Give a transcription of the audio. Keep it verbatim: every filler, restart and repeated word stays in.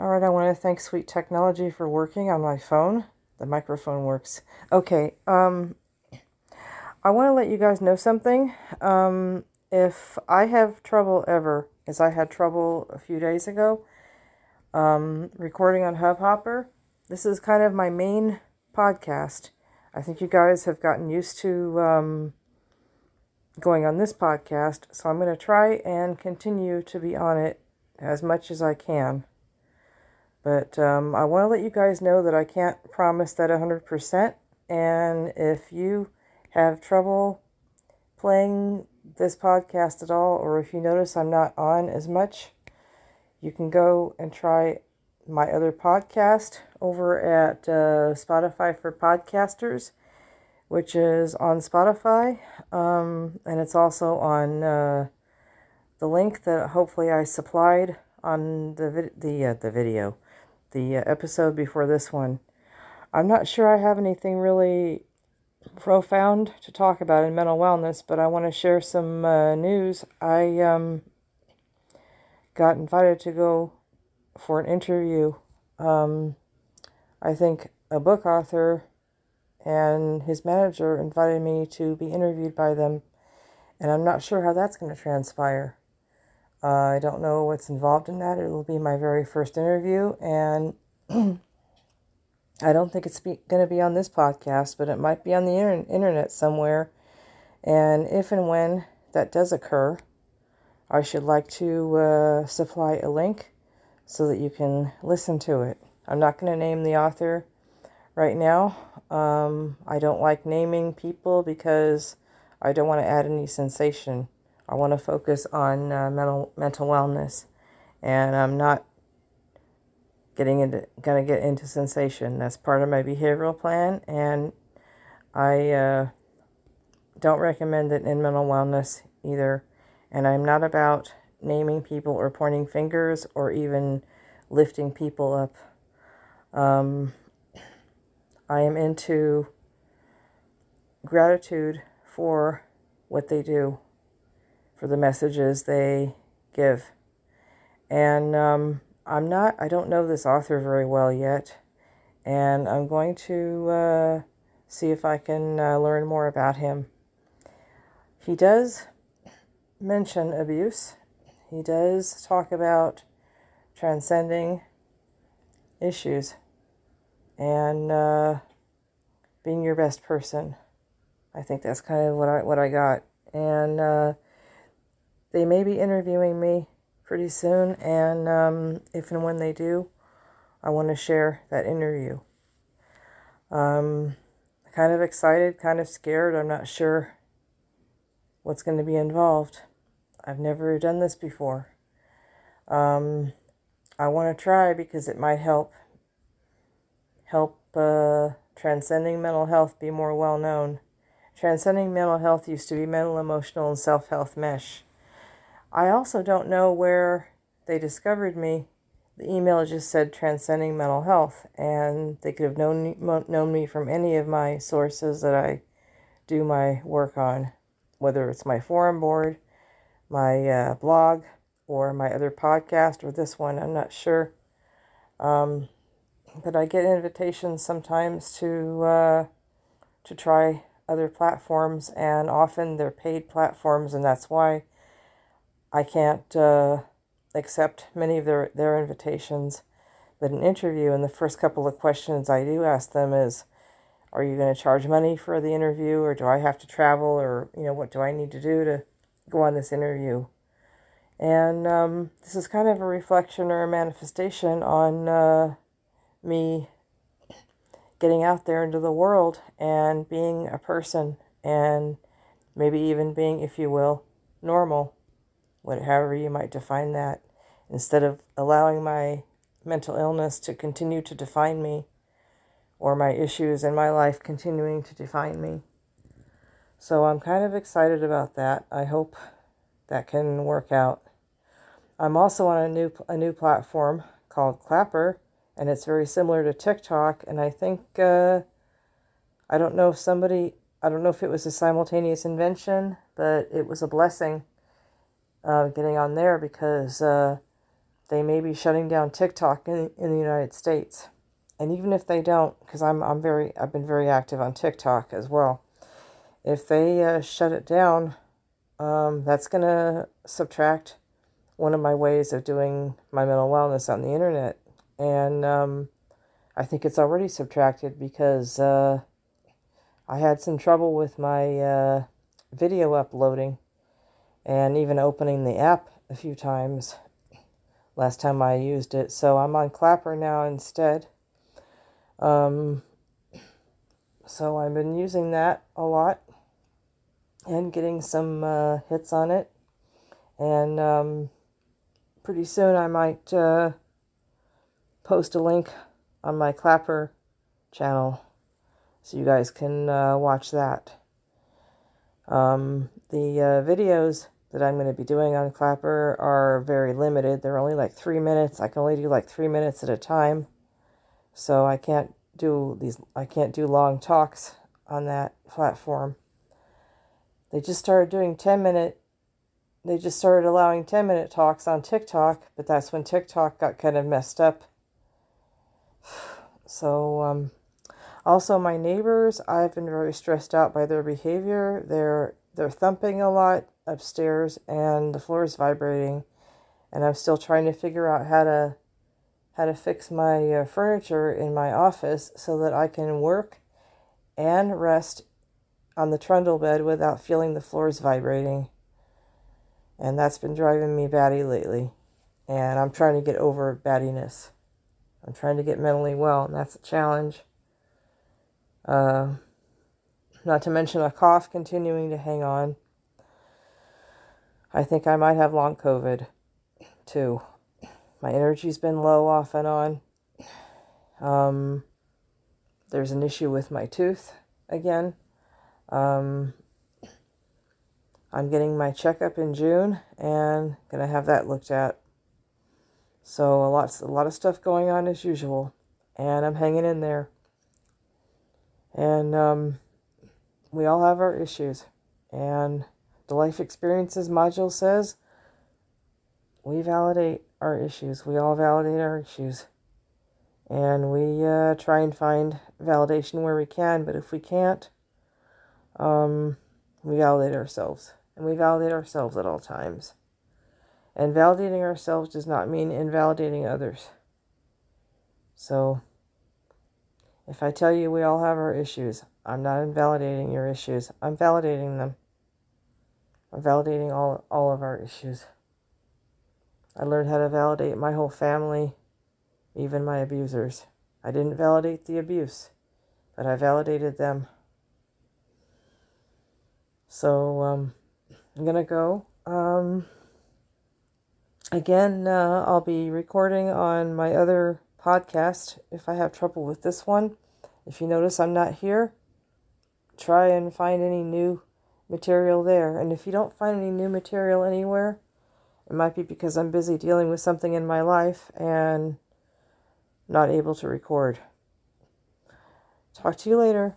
Alright, I want to thank Sweet Technology for working on my phone. The microphone works. Okay, um, I want to let you guys know something. Um, if I have trouble ever, as I had trouble a few days ago, um, recording on Hubhopper, this is kind of my main podcast. I think you guys have gotten used to um, going on this podcast, so I'm going to try and continue to be on it as much as I can. But um, I want to let you guys know that I can't promise that one hundred percent. And if you have trouble playing this podcast at all, or if you notice I'm not on as much, you can go and try my other podcast over at uh, Spotify for Podcasters, which is on Spotify. Um, and it's also on uh, the link that hopefully I supplied on the, vid- the, uh, the video. The episode before this one. I'm not sure I have anything really profound to talk about in mental wellness, but I want to share some uh, news. I um, got invited to go for an interview. Um, I think a book author and his manager invited me to be interviewed by them, and I'm not sure how that's going to transpire. Uh, I don't know what's involved in that. It will be my very first interview, and I don't think it's be- going to be on this podcast, but it might be on the inter- internet somewhere. And if and when that does occur, I should like to uh, supply a link so that you can listen to it. I'm not going to name the author right now. Um, I don't like naming people because I don't want to add any sensation. I want to focus on uh, mental mental wellness, and I'm not getting into gonna get into sensation. That's part of my behavioral plan, and I uh, don't recommend it in mental wellness either. And I'm not about naming people or pointing fingers or even lifting people up. Um, I am into gratitude for what they do, for the messages they give. And um, I'm not, I don't know this author very well yet, and I'm going to uh, see if I can uh, learn more about him. He does mention abuse. He does talk about transcending issues and uh, being your best person. I think that's kind of what I what I got. And uh, they may be interviewing me pretty soon, and um, if and when they do, I want to share that interview. Um, kind of excited, kind of scared. I'm not sure what's going to be involved. I've never done this before. Um, I want to try because it might help help uh, transcending mental health be more well known. Transcending mental health used to be mental, emotional, and self-health mesh. I also don't know where they discovered me. The email just said transcending mental health, and they could have known known me from any of my sources that I do my work on, whether it's my forum board, my uh, blog, or my other podcast, or this one. I'm not sure. Um, but I get invitations sometimes to uh, to try other platforms, and often they're paid platforms, and that's why I can't uh, accept many of their, their invitations. But an interview, and the first couple of questions I do ask them is, are you going to charge money for the interview, or do I have to travel, or, you know, what do I need to do to go on this interview? And um, this is kind of a reflection or a manifestation on uh, me getting out there into the world and being a person, and maybe even being, if you will, normal, however you might define that, instead of allowing my mental illness to continue to define me, or my issues in my life continuing to define me. So I'm kind of excited about that. I hope that can work out. I'm also on a new a new platform called Clapper, and it's very similar to TikTok, and I think, uh, I don't know if somebody, I don't know if it was a simultaneous invention, but it was a blessing Uh, getting on there, because uh, they may be shutting down TikTok in, in the United States. And even if they don't, because I'm I'm very I've been very active on TikTok as well. If they uh, shut it down, um, that's going to subtract one of my ways of doing my mental wellness on the internet. And um, I think it's already subtracted because uh, I had some trouble with my uh, video uploading and even opening the app a few times last time I used it. So I'm on Clapper now instead. Um, so I've been using that a lot and getting some uh, hits on it. And um, pretty soon I might uh, post a link on my Clapper channel so you guys can uh, watch that. Um, the uh, videos that I'm going to be doing on Clapper are very limited. They're only like three minutes. I can only do like three minutes at a time. So I can't do these, I can't do long talks on that platform. They just started doing ten minute, they just started allowing ten minute talks on TikTok, but that's when TikTok got kind of messed up. So, um, also my neighbors, I've been very stressed out by their behavior. They're, they're thumping a lot upstairs and the floor is vibrating, and I'm still trying to figure out how to how to fix my uh, furniture in my office so that I can work and rest on the trundle bed without feeling the floors vibrating. And that's been driving me batty lately. And I'm trying to get over battiness. I'm trying to get mentally well, and that's a challenge. Uh, not to mention a cough continuing to hang on. I think I might have long COVID, too. My energy's been low off and on. Um, there's an issue with my tooth again. Um, I'm getting my checkup in June and gonna have that looked at. So a lot, a lot of stuff going on as usual, and I'm hanging in there. And um, we all have our issues. And the Life Experiences module says we validate our issues. We all validate our issues. And we uh, try and find validation where we can. But if we can't, um, we validate ourselves. And we validate ourselves at all times. And validating ourselves does not mean invalidating others. So, if I tell you we all have our issues, I'm not invalidating your issues. I'm validating them. I'm validating all, all of our issues. I learned how to validate my whole family, even my abusers. I didn't validate the abuse, but I validated them. So, um, I'm gonna go. Um, again, uh, I'll be recording on my other podcast if I have trouble with this one. If you notice I'm not here, try and find any new material there. And if you don't find any new material anywhere, it might be because I'm busy dealing with something in my life and not able to record. Talk to you later.